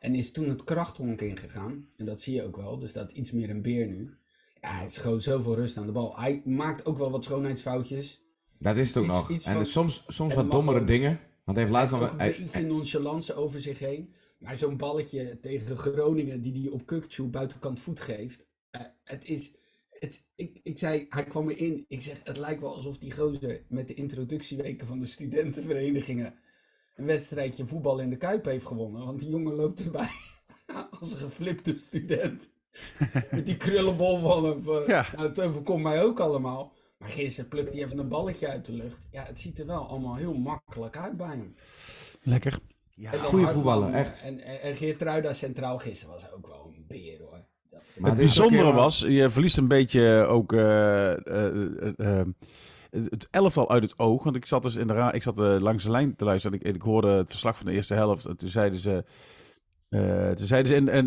En is toen het krachthonk ingegaan. En dat zie je ook wel. Dus dat iets meer een beer nu. Ja, het schoot zoveel rust aan de bal. Hij maakt ook wel wat schoonheidsfoutjes. Dat is het ook nog. En soms wat dommere dingen. Want hij heeft laatst nog een beetje nonchalance over zich heen. Maar zo'n balletje tegen Groningen die op Kukcu buitenkant voet geeft. Ik zei, hij kwam erin. Ik zeg, het lijkt wel alsof die gozer met de introductieweken van de studentenverenigingen een wedstrijdje voetbal in de Kuip heeft gewonnen. Want die jongen loopt erbij als een geflipte student. Met die krullenbol van hem. Nou, het overkomt mij ook allemaal. Maar gisteren plukt hij even een balletje uit de lucht. Ja, het ziet er wel allemaal heel makkelijk uit bij hem. Lekker. Ja, goeie voetballer, echt. En Geertruida centraal gisteren was ook wel een beer, hoor. Maar het bijzondere was, je verliest een beetje ook... het elftal uit het oog, want ik zat dus langs de lijn te luisteren en ik hoorde het verslag van de eerste helft. En toen zeiden ze,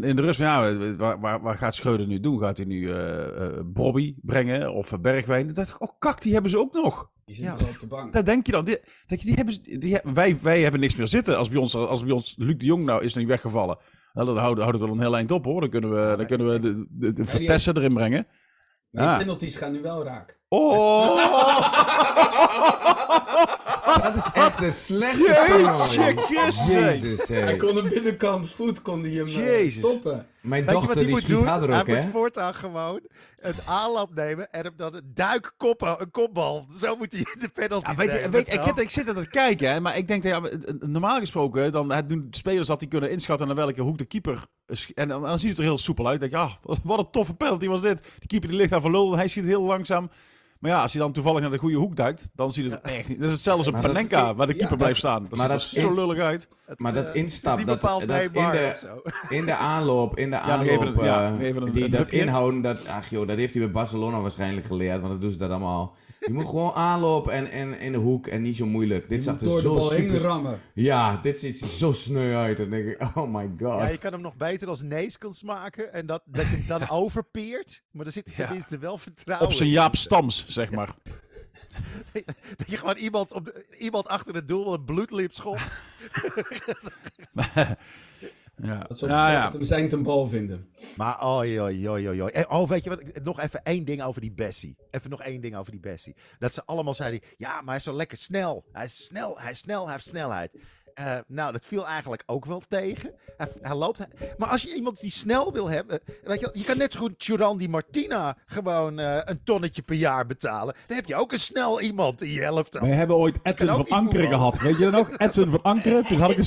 in de rust van waar gaat Schreuder nu doen? Gaat hij nu Bobby brengen of Bergwijn? Dat dacht ik, die hebben ze ook nog. Die zitten wel op de bank. Daar denk je dan. Wij hebben niks meer zitten als bij ons Luc de Jong nou is niet weggevallen. Nou, dan houdt het wel een heel eind op, hoor. Dan kunnen we, de Vitesse erin brengen. Maar de penalties gaan nu wel raken. Oh! Dat is echt de slechtste penalty. Jezus, hij kon hem binnenkant voet stoppen. Mijn dochter die schiet harder ook, hè? Hij moet voortaan gewoon een aanloop nemen en hem dan een kopbal. Zo moet hij de penalty nemen. Ik zit aan het kijken, hè, maar ik denk, normaal gesproken, dan doen spelers dat die kunnen inschatten naar welke hoek de keeper... En dan ziet het er heel soepel uit. Dan denk je, wat een toffe penalty was dit. De keeper die ligt daar voor lul, hij schiet heel langzaam. Maar ja, als hij dan toevallig naar de goede hoek duikt, dan ziet het echt niet. Dat is hetzelfde als op Panenka, waar de keeper blijft staan. Dat maar ziet er zo lullig uit. Maar dat instap, in de aanloop, dat inhouden, dat heeft hij bij Barcelona waarschijnlijk geleerd, want dat doen ze dat allemaal. Je moet gewoon aanlopen en in de hoek en niet zo moeilijk. Dit zag er zo super... rammen. Ja, dit ziet er zo sneu uit. Dan denk ik, oh my god. Ja, je kan hem nog beter als Neeskens maken en dat je hem dan overpeert. Maar er zit tenminste wel vertrouwen. Op zijn Jaap Stams, zeg maar. Dat je gewoon iemand achter het doel een bloedlip schopt. Dat soort zijn ten bal vinden. Maar weet je wat? Nog even één ding over die Bessie. Dat ze allemaal zeiden, ja, maar hij is zo lekker snel. Hij heeft snelheid. Nou, dat viel eigenlijk ook wel tegen. Hij loopt... Maar als je iemand die snel wil hebben... Weet je kan net zo goed Jurandi Martina gewoon een tonnetje per jaar betalen. Dan heb je ook een snel iemand in je helft. We hebben ooit Edson van Anker gehad. Weet je dat nog? Edson van Anker. Toen had ik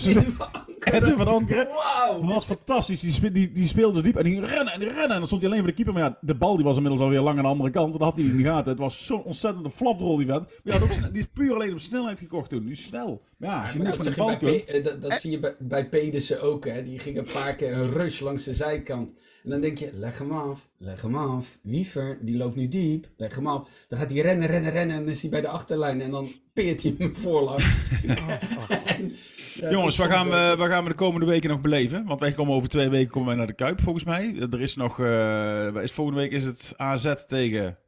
Edson van Anker. Wow. Dat was fantastisch. Die speelde diep en die ging rennen. En dan stond hij alleen voor de keeper. Maar ja, de bal die was inmiddels alweer lang aan de andere kant. Dat had hij niet in de gaten. Het was zo'n ontzettende flapdrol die werd. Die is puur alleen op snelheid gekocht toen. Die is snel. Ja, als je niet van de bal kunt. Dat zie je bij Pedersen ook. Hè? Die ging een paar keer een rush langs de zijkant. En dan denk je, leg hem af. Wiever, die loopt nu diep. Leg hem af. Dan gaat hij rennen. En dan is hij bij de achterlijn. En dan peert hij hem voorlangs. Jongens, waar gaan we de komende weken nog beleven? Want wij komen over 2 weken naar de Kuip, volgens mij. Er is nog... volgende week is het AZ tegen...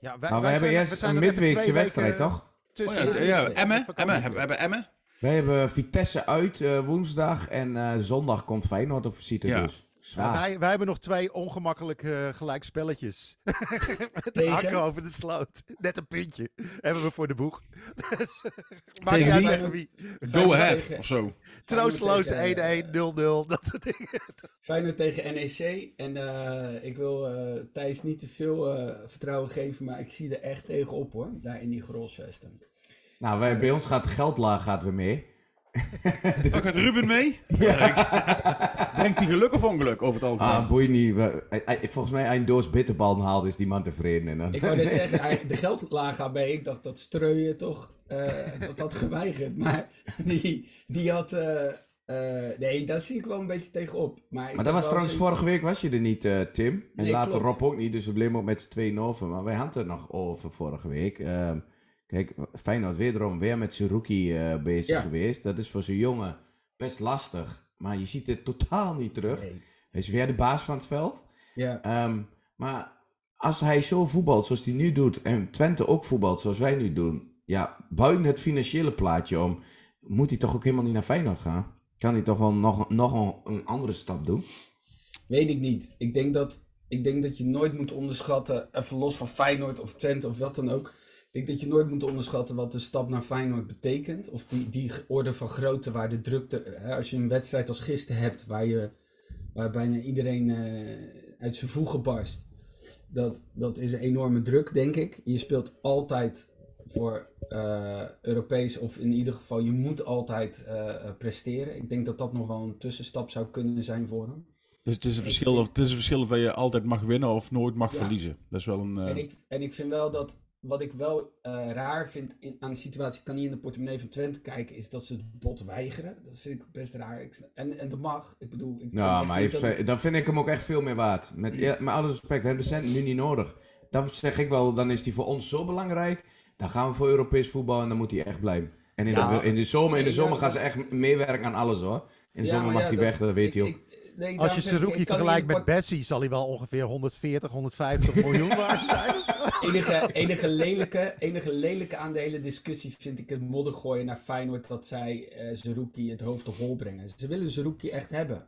Ja, wij hebben eerst een midweekse wedstrijd, toch? We hebben Emmen. Wij hebben Vitesse uit woensdag en zondag komt Feyenoord op visite dus. Wij hebben nog 2 ongemakkelijke gelijkspelletjes. Met de hakken over de sloot. Net een puntje. Hebben we voor de boeg. Dus, maakt niet uit tegen wie. Go ahead of zo. Troosteloos 1-1, 0-0. Dat soort dingen. Feyenoord tegen NEC. En ik wil Thijs niet te veel vertrouwen geven. Maar ik zie er echt tegenop, hoor. Daar in die Grolsvesten. Nou, bij ons gaat de geldlaag weer mee. Dus... Gaat Ruben mee? Ja. Brengt hij geluk of ongeluk over het algemeen? Ah, boeit niet. Volgens mij een doos bitterballen haalt is die man tevreden. En dan... Ik wou net zeggen, de geldlaag gaat mee. Ik dacht dat Streuer toch dat had geweigerd. Maar die had Nee, daar zie ik wel een beetje tegenop. Maar dat was trouwens zoiets... vorige week was je er niet, Tim. En nee, later klopt. Rob ook niet, dus we bleven ook met z'n 2-0 over. Maar wij hadden het er nog over vorige week. Kijk, Feyenoord weer met Zerrouki bezig geweest. Dat is voor zo'n jongen best lastig. Maar je ziet het totaal niet terug. Nee. Hij is weer de baas van het veld. Ja. Maar als hij zo voetbalt zoals hij nu doet... en Twente ook voetbalt zoals wij nu doen... ja, buiten het financiële plaatje om... moet hij toch ook helemaal niet naar Feyenoord gaan? Kan hij toch wel nog een andere stap doen? Weet ik niet. Ik denk dat je nooit moet onderschatten... even los van Feyenoord of Twente of wat dan ook... ik denk dat je nooit moet onderschatten wat de stap naar Feyenoord betekent... of die orde van grootte waar de drukte... Hè, als je een wedstrijd als gisteren hebt... waar bijna iedereen uit zijn voegen barst... Dat is een enorme druk, denk ik. Je speelt altijd voor Europees, of in ieder geval, je moet altijd presteren. Ik denk dat dat nog wel een tussenstap zou kunnen zijn voor hem. Dus het is een verschil of je altijd mag winnen of nooit mag verliezen. Dat is wel een... En ik vind wel dat, wat ik wel raar vind aan de situatie, ik kan niet in de portemonnee van Twente kijken, is dat ze het bod weigeren. Dat vind ik best raar. En dat mag. Ik bedoel... Dan vind ik hem ook echt veel meer waard. Met alle respect, we hebben de centen nu niet nodig. Dan zeg ik wel, dan is die voor ons zo belangrijk, dan gaan we voor Europees voetbal en dan moet hij echt blijven. En in de zomer gaan ze echt meewerken aan alles, hoor. In de zomer mag hij weg, dat weet hij ook. Als je Zerrouki vergelijkt met Bessie, zal hij wel ongeveer 140, 150 miljoen waard zijn. Enige lelijke aan de hele discussie vind ik het moddergooien naar Feyenoord dat zij Zerrouki het hoofd op hol brengen. Ze willen Zerrouki echt hebben.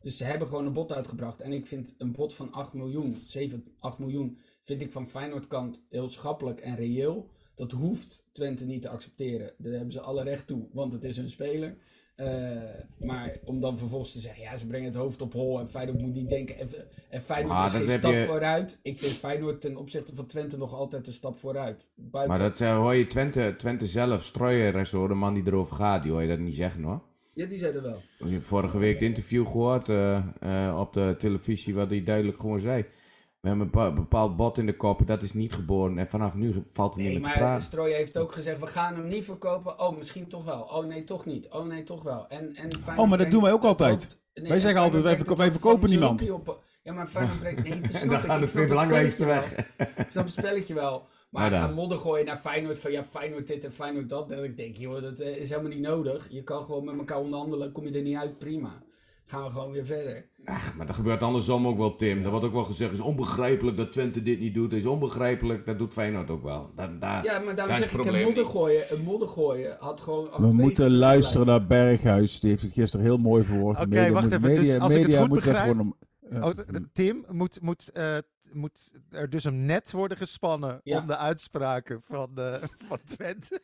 Dus ze hebben gewoon een bod uitgebracht. En ik vind een bod van 8 miljoen, 7, 8 miljoen, vind ik van Feyenoord kant heel schappelijk en reëel. Dat hoeft Twente niet te accepteren. Daar hebben ze alle recht toe, want het is hun speler. Maar om dan vervolgens te zeggen, ja, ze brengen het hoofd op hol en Feyenoord moet niet denken. En Feyenoord is geen stap vooruit. Ik vind Feyenoord ten opzichte van Twente nog altijd een stap vooruit. Buiten... Maar dat hoor je Twente zelf, Strooijer en zo, de man die erover gaat, die hoor je dat niet zeggen, hoor. Ja, die zei er wel. Ik heb vorige week het interview gehoord op de televisie, wat hij duidelijk gewoon zei. We hebben een bepaald bod in de kop, dat is niet geboren. En vanaf nu valt er niet meer te praten. Maar Strooijer heeft ook gezegd, we gaan hem niet verkopen. Oh, misschien toch wel. Oh, nee, toch niet. Oh, nee, toch wel. Maar dat doen wij ook altijd. Wij zeggen altijd, wij verkopen niemand. Ja, maar Feyenoord brengt... Nee, dat snap ik. Dan gaan de twee belangrijkste weg. Ik snap het spelletje wel. Maar gaan modder gooien naar Feyenoord van ja, Feyenoord dit en Feyenoord dat. En ik denk, joh, dat is helemaal niet nodig. Je kan gewoon met elkaar onderhandelen. Kom je er niet uit, prima. Gaan we gewoon weer verder. Ach, maar dat gebeurt andersom ook wel, Tim. Ja. Dat wordt ook wel gezegd. Het is onbegrijpelijk dat Twente dit niet doet. Het is onbegrijpelijk. Dat doet Feyenoord ook wel. Ja, maar daarom zeg ik, modder gooien had gewoon... We moeten luisteren naar Berghuis. Die heeft het gisteren heel mooi verwoord. Oké, wacht even. Media, dus als media, ik het goed begrijp... Gewoon Tim, moet er dus een net worden gespannen om de uitspraken van Twente.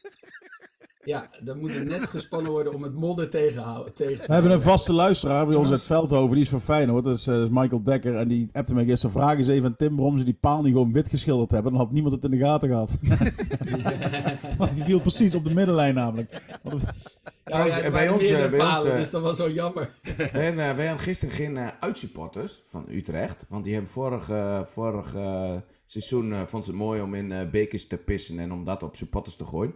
Ja, er moet een net gespannen worden om het modder tegen te houden. We hebben een vaste luisteraar bij ons uit Veldhoven, die is van Feyenoord, dat is Michael Dekker. En die appte mij gisteren, vraag eens even aan Tim waarom ze die paal niet gewoon wit geschilderd hebben. Dan had niemand het in de gaten gehad. Want die viel precies op de middenlijn namelijk. Bij ons, dus dat was zo jammer. Wij hadden gisteren geen uitsupporters van Utrecht, want die hebben vorig seizoen vond ze het mooi om in bekers te pissen en om dat op supporters te gooien.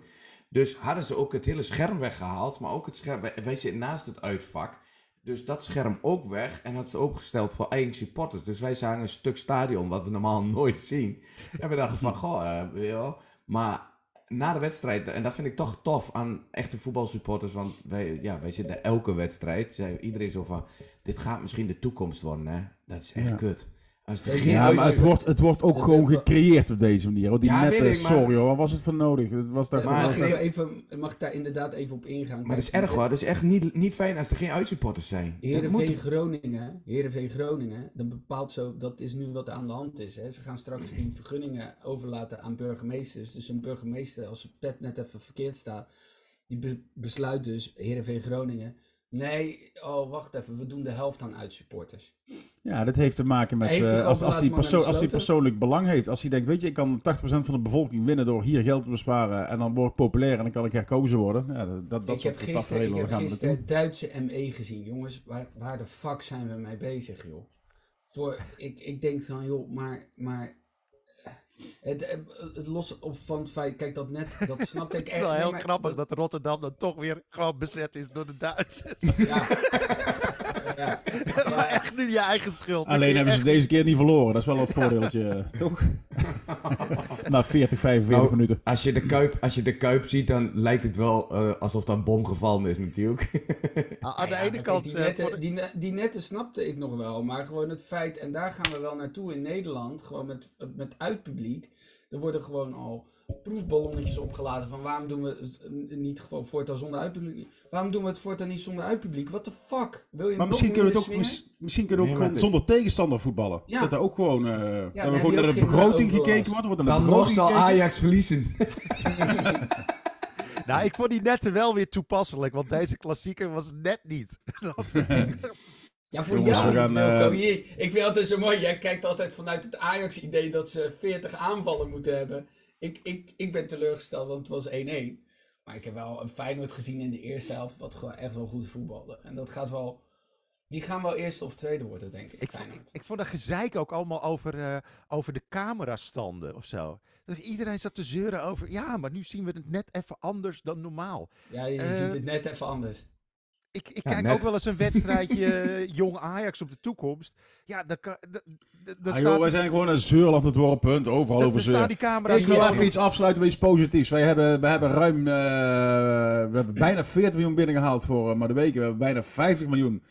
Dus hadden ze ook het hele scherm weggehaald, maar ook het scherm, wij zitten naast het uitvak, dus dat scherm ook weg en had ze opengesteld voor eigen supporters. Dus wij zagen een stuk stadion wat we normaal nooit zien. En we dachten van, goh, maar na de wedstrijd, en dat vind ik toch tof aan echte voetbalsupporters, want wij zitten elke wedstrijd, iedereen zo van, dit gaat misschien de toekomst worden, hè? Dat is echt kut. Maar het wordt ook gewoon gecreëerd op deze manier. Want die sorry hoor, waar was het voor nodig? Het was daar mag ik daar inderdaad even op ingaan? Maar dat is erg hoor, dat is echt niet fijn als er geen uitsupporters zijn. Heerenveen Groningen, dan bepaalt zo, dat is nu wat aan de hand is. Hè. Ze gaan straks die vergunningen overlaten aan burgemeesters. Dus een burgemeester, als zijn pet net even verkeerd staat, die besluit dus Heerenveen Groningen... Nee, oh wacht even, we doen de helft aan uitsupporters. Ja, dat heeft te maken met als hij persoonlijk belang heeft. Als hij denkt, weet je, ik kan 80% van de bevolking winnen door hier geld te besparen en dan word ik populair en dan kan ik herkozen worden. Ja, ik heb gisteren het Duitse ME gezien, jongens. Waar de fuck zijn we mee bezig, joh? Ik denk van, joh, maar Het los op van het feit, kijk dat net, dat snap ik. Het is wel heel grappig dat Rotterdam dan toch weer gewoon bezet is door de Duitsers. Ja. Ja. Ja. Maar echt nu je eigen schuld. Alleen hebben ze deze keer niet verloren. Dat is wel een voordeeltje, toch? Na 40, 45 minuten. Als je de Kuip ziet, dan lijkt het wel alsof daar een bom gevallen is natuurlijk. Aan de ene kant... Die nette snapte ik nog wel, maar gewoon het feit... En daar gaan we wel naartoe in Nederland, gewoon met uitpubliek. Er worden gewoon al proefballonnetjes opgelaten van waarom doen we het niet gewoon voortaan zonder uitpubliek? Waarom doen we het voortaan niet zonder uitpubliek? What the fuck? Wil je maar misschien kunnen we ook zonder tegenstander voetballen. Ja. Dat er ook gewoon, gewoon naar de begroting gekeken wordt. Dan nog zal Ajax verliezen. Nou, ik vond die nette wel weer toepasselijk, want deze klassieker was net niet. Ja, voor jou niet, Wilco. Ik vind altijd zo mooi, jij kijkt altijd vanuit het Ajax-idee dat ze 40 aanvallen moeten hebben. Ik ben teleurgesteld, want het was 1-1. Maar ik heb wel een Feyenoord gezien in de eerste helft, wat gewoon echt wel goed voetbalde. En dat gaat wel... Die gaan wel eerste of tweede worden, denk ik. Ik vond dat gezeik ook allemaal over de camerastanden of zo. Dus iedereen zat te zeuren over... Ja, maar nu zien we het net even anders dan normaal. Ja, je ziet het net even anders. Ik kijk ook wel eens een wedstrijdje Jong Ajax op de toekomst. Ja, wij zijn gewoon een zeurland het wordt punt. Overal over zeuren. Ik wil even iets afsluiten met iets positiefs. We hebben bijna 40 miljoen binnengehaald voor Madueke. We hebben bijna 50 miljoen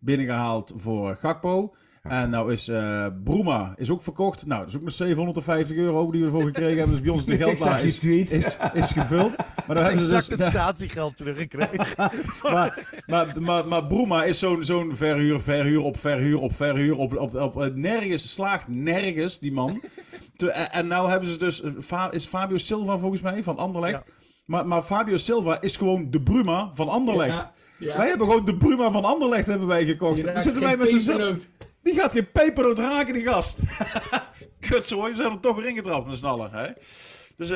binnengehaald voor Gakpo. En nou is Bruma is ook verkocht. Nou, dat is ook maar €750 die we ervoor gekregen hebben. Dus bij ons de geldlaag is gevuld. Maar dan hebben ze dus het statiegeld teruggekregen. maar Bruma is zo'n verhuur op nergens slaagt nergens die man. En nou hebben ze dus is Fabio Silva volgens mij van Anderlecht. Ja. Maar Fabio Silva is gewoon de Bruma van Anderlecht. Ja. Ja. Wij hebben gewoon de Bruma van Anderlecht gekocht. Dan zitten wij met z'n... Die gaat geen pepernoot raken, die gast. Kutzooi, we zijn er toch weer ingetrapt met z'n allen. Hè? Dus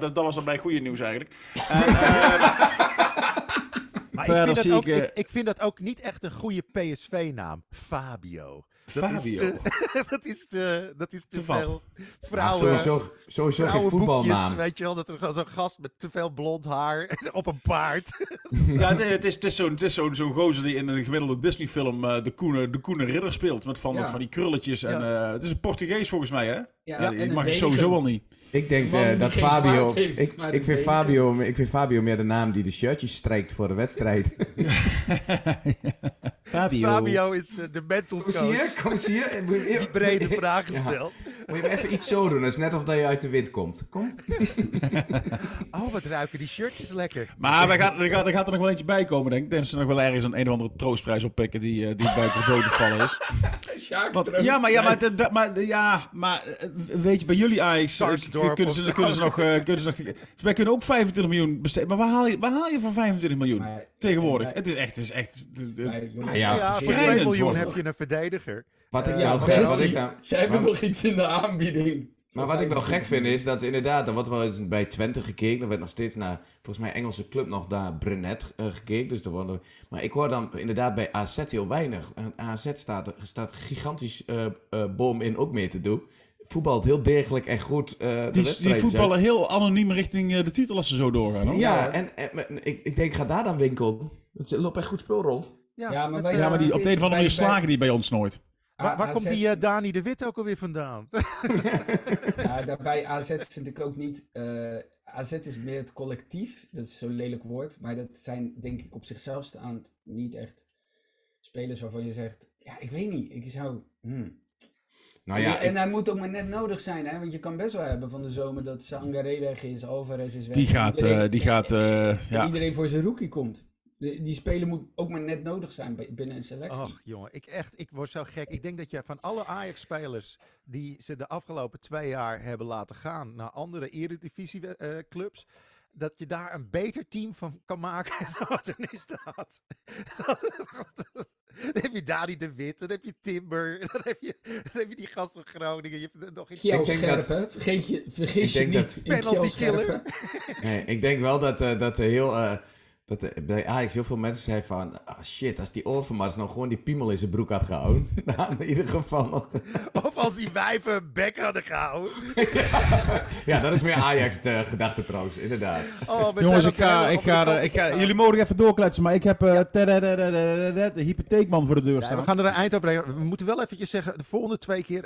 dat was dan mijn goede nieuws eigenlijk. Ik vind dat ook niet echt een goede PSV-naam. Fabio. Dat is te veel vrouwen. Ja, sowieso geen voetbalnaam. Weet je wel, dat er zo'n gast met te veel blond haar op een paard. Ja, het is zo'n gozer die in een gemiddelde Disney-film de Koene Ridder speelt. Met van die krulletjes. Ja. En, het is een Portugees volgens mij, hè? Ja, die mag ik sowieso al niet. Ik denk dat Fabio... Ik vind Fabio meer de naam die de shirtjes strijkt voor de wedstrijd. Fabio is de mental coach. Kom eens hier. Die brede vragen stelt. Moet je even iets zo doen. Het is net of dat je uit de wind komt. Kom. Oh, wat ruiken die shirtjes lekker. Maar er gaat er nog wel eentje bij komen, denk ik. Denk dat ze nog wel ergens een of andere troostprijs oppikken die buiten de doden vallen is. Maar weet je, bij jullie Ajax... Wij kunnen ook 25 miljoen besteden. Maar waar haal je voor 25 miljoen tegenwoordig? Het is echt... Voor 1 miljoen heb je een verdediger. Ze hebben nog iets in de aanbieding. Maar wat ik wel gek vind is dat inderdaad... Dan wordt wel eens bij Twente gekeken. Dan werd nog steeds naar, volgens mij, Engelse club nog daar Brunet gekeken. Dus maar ik hoor dan inderdaad bij AZ heel weinig. En AZ staat gigantisch boom in ook mee te doen. Voetbalt heel degelijk en goed. Die voetballen heel anoniem richting de titel als ze zo doorgaan. Hoor. Ja, en ik denk, ga daar dan winkel. Het loopt echt goed spul rond. Maar die, op de een of andere manier slagen die bij ons nooit. Waar komt die Dani de Wit ook alweer vandaan? Ja, daarbij AZ vind ik ook niet... AZ is meer het collectief. Dat is zo'n lelijk woord. Maar dat zijn, denk ik, op zichzelf staand niet echt spelers waarvan je zegt... Ja, ik weet niet. Ik zou... Nou ja, en hij moet ook maar net nodig zijn, hè? Want je kan best wel hebben van de zomer dat Sangaré weg is, Alvarez is weg. Iedereen voor Zerrouki komt. Die speler moet ook maar net nodig zijn binnen een selectie. Ach jongen, ik word zo gek. Ik denk dat je van alle Ajax-spelers die ze de afgelopen 2 jaar hebben laten gaan naar andere Eredivisie-clubs... dat je daar een beter team van kan maken dan wat er nu staat. Dan heb je Dani de Wit, dan heb je Timber, dan heb je die gast van Groningen. Je hebt nog Kjell Scherpen, vergis je niet in Kjell Scherpen. Nee, ik denk wel dat heel... Dat bij Ajax heel veel mensen zeiden van... Ah, shit, als die Overmars nou gewoon die piemel in zijn broek had gehouden. Nou, in ieder geval nog... Of als die wijven bek hadden gehouden. Ja, dat is meer Ajax-gedachte trouwens, inderdaad. Oh, jongens, ik ga jullie mogen even doorkletsen, maar ik heb de hypotheekman voor de deur staan. Ja, we gaan er een eind op brengen. We moeten wel eventjes zeggen, de volgende 2 keer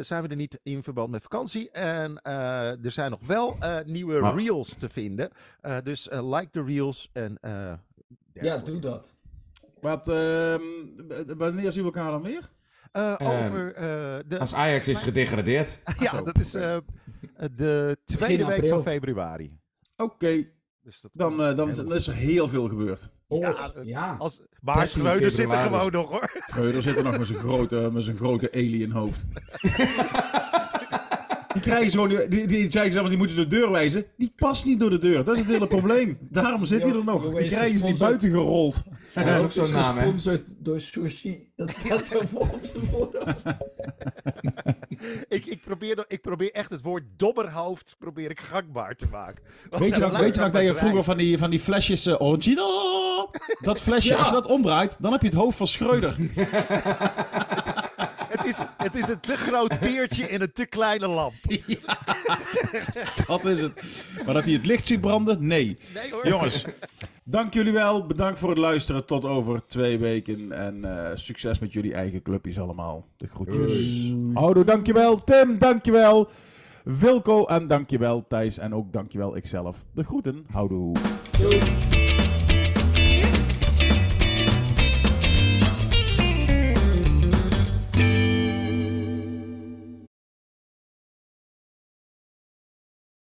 zijn we er niet in verband met vakantie. En er zijn nog wel nieuwe reels te vinden. Dus like de reels en... ja, doe dat. Wat, wanneer zien we elkaar dan weer? Over de... Als Ajax is gedegradeerd. Ja, dat is de tweede week van februari. Oké. Dus dan is er heel veel gebeurd. Oh, ja. Maar Schreuder zit er gewoon nog, hoor. Schreuder zit er nog met zijn grote alienhoofd. Die krijgen zo die zeggen ze, want die moeten door de deur wijzen. Die past niet door de deur. Dat is het hele probleem. Daarom zit hij er nog. Die krijgen ze niet buiten gerold. En dat is ook zo'n naam, hè? Gesponsord door Sushi. Dat staat zo voor op zijn voorhoofd. Ik probeer echt het woord dobberhoofd gangbaar te maken. Weet je nog dat je vroeger van die flesjes original... Dat flesje, als je dat omdraait, dan heb je het hoofd van Schreuder. Het is een te groot peertje in een te kleine lamp. Ja, dat is het. Maar dat hij het licht ziet branden? Nee hoor. Jongens, dank jullie wel. Bedankt voor het luisteren. Tot over 2 weken. En succes met jullie eigen clubjes allemaal. De groetjes. Houdoe, dankjewel. Tim, dankjewel. Wilco en dankjewel Thijs. En ook dankjewel ikzelf. De groeten. Houdoe. Doei.